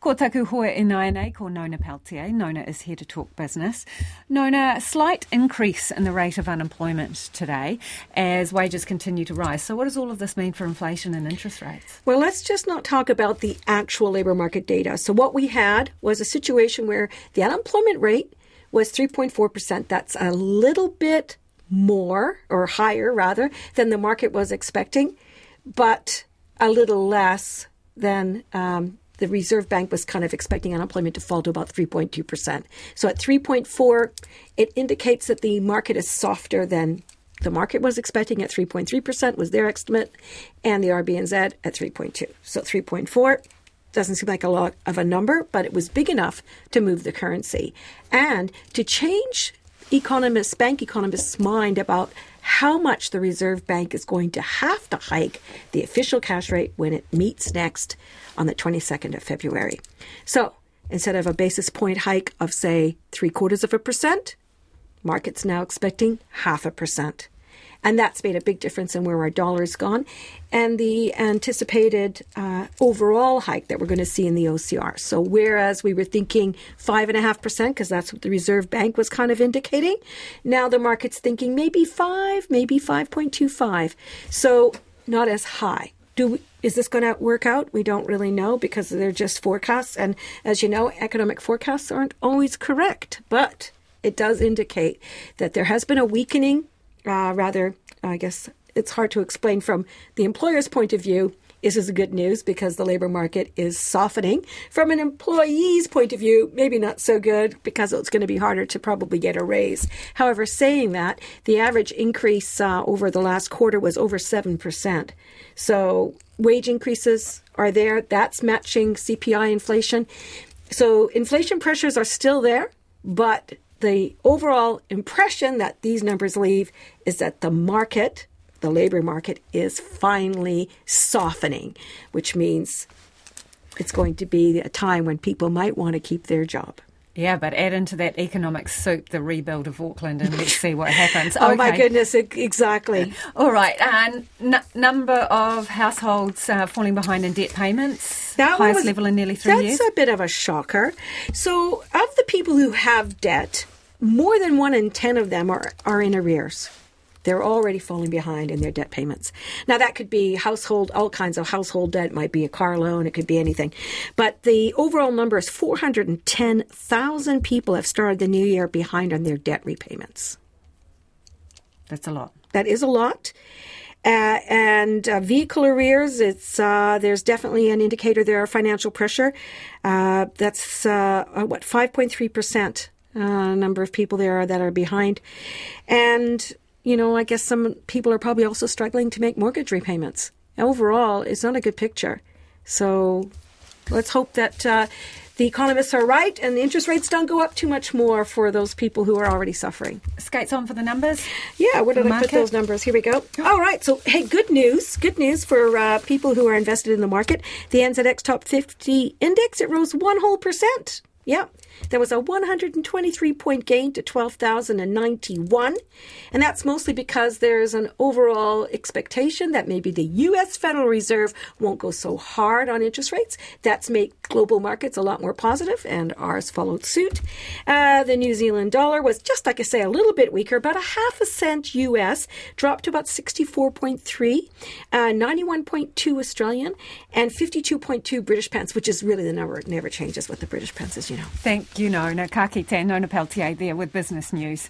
Ko taku hoa e nai nei, ko Nona Pelletier. Nona is here to talk business. Nona, slight increase in the rate of unemployment today as wages continue to rise. So what does all of this mean for inflation and interest rates? Well, let's just not talk about the actual labour market data. So what we had was a situation where the unemployment rate was 3.4%. That's a little bit more, or higher rather, than the market was expecting, but a little less than the Reserve Bank was kind of expecting unemployment to fall to about 3.2%. So at 3.4, it indicates that the market is softer than the market was expecting. At 3.3% was their estimate, and the RBNZ at 3.2. So 3.4 doesn't seem like a lot of a number, but it was big enough to move the currency and to change economists, bank economists' mind about how much the Reserve Bank is going to have to hike the official cash rate when it meets next on the 22nd of February. So instead of a basis point hike of, say, 0.75%, market's now expecting 0.5%. And that's made a big difference in where our dollar's gone and the anticipated overall hike that we're going to see in the OCR. So whereas we were thinking 5.5%, because that's what the Reserve Bank was kind of indicating, now the market's thinking maybe 5, maybe 5.25. So not as high. Is this going to work out? We don't really know, because they're just forecasts. And as you know, economic forecasts aren't always correct, but it does indicate that there has been a weakening. Rather, I guess it's hard to explain from the employer's point of view. This is good news because the labor market is softening. From an employee's point of view, maybe not so good, because it's going to be harder to probably get a raise. However, saying that, the average increase over the last quarter was over 7%. So wage increases are there. That's matching CPI inflation. So inflation pressures are still there, but the overall impression that these numbers leave is that the market, the labor market, is finally softening, which means it's going to be a time when people might want to keep their job. Yeah, but add into that economic soup the rebuild of Auckland, and let's see what happens. Okay. Oh, my goodness, exactly. All right. Number of households falling behind in debt payments, highest level in nearly 3 years. That's a bit of a shocker. So of the people who have debt, more than 1 in 10 of them are in arrears. They're already falling behind in their debt payments. Now, that could be household, all kinds of household debt. It might be a car loan. It could be anything. But the overall number is 410,000 people have started the new year behind on their debt repayments. That's a lot. That is a lot. And vehicle arrears, there's definitely an indicator there of financial pressure. That's, 5.3% number of people there that are behind. And you know, I guess some people are probably also struggling to make mortgage repayments. Overall, it's not a good picture. So let's hope that the economists are right and the interest rates don't go up too much more for those people who are already suffering. Skates on for the numbers. Yeah, where did I put those numbers? Here we go. All right. So, hey, good news. Good news for people who are invested in the market. The NZX Top 50 Index, it rose 0.5%. Yeah, there was a 123-point gain to 12,091, and that's mostly because there's an overall expectation that maybe the U.S. Federal Reserve won't go so hard on interest rates. That's made global markets a lot more positive, and ours followed suit. The New Zealand dollar was, just like I say, a little bit weaker, about 0.5 cents U.S., dropped to about 64.3, 91.2 Australian, and 52.2 British pence, which is really the number. It never changes what the British pence is, you know. Thank you, Nona. Ka kite, Nona Pelletier there with Business News.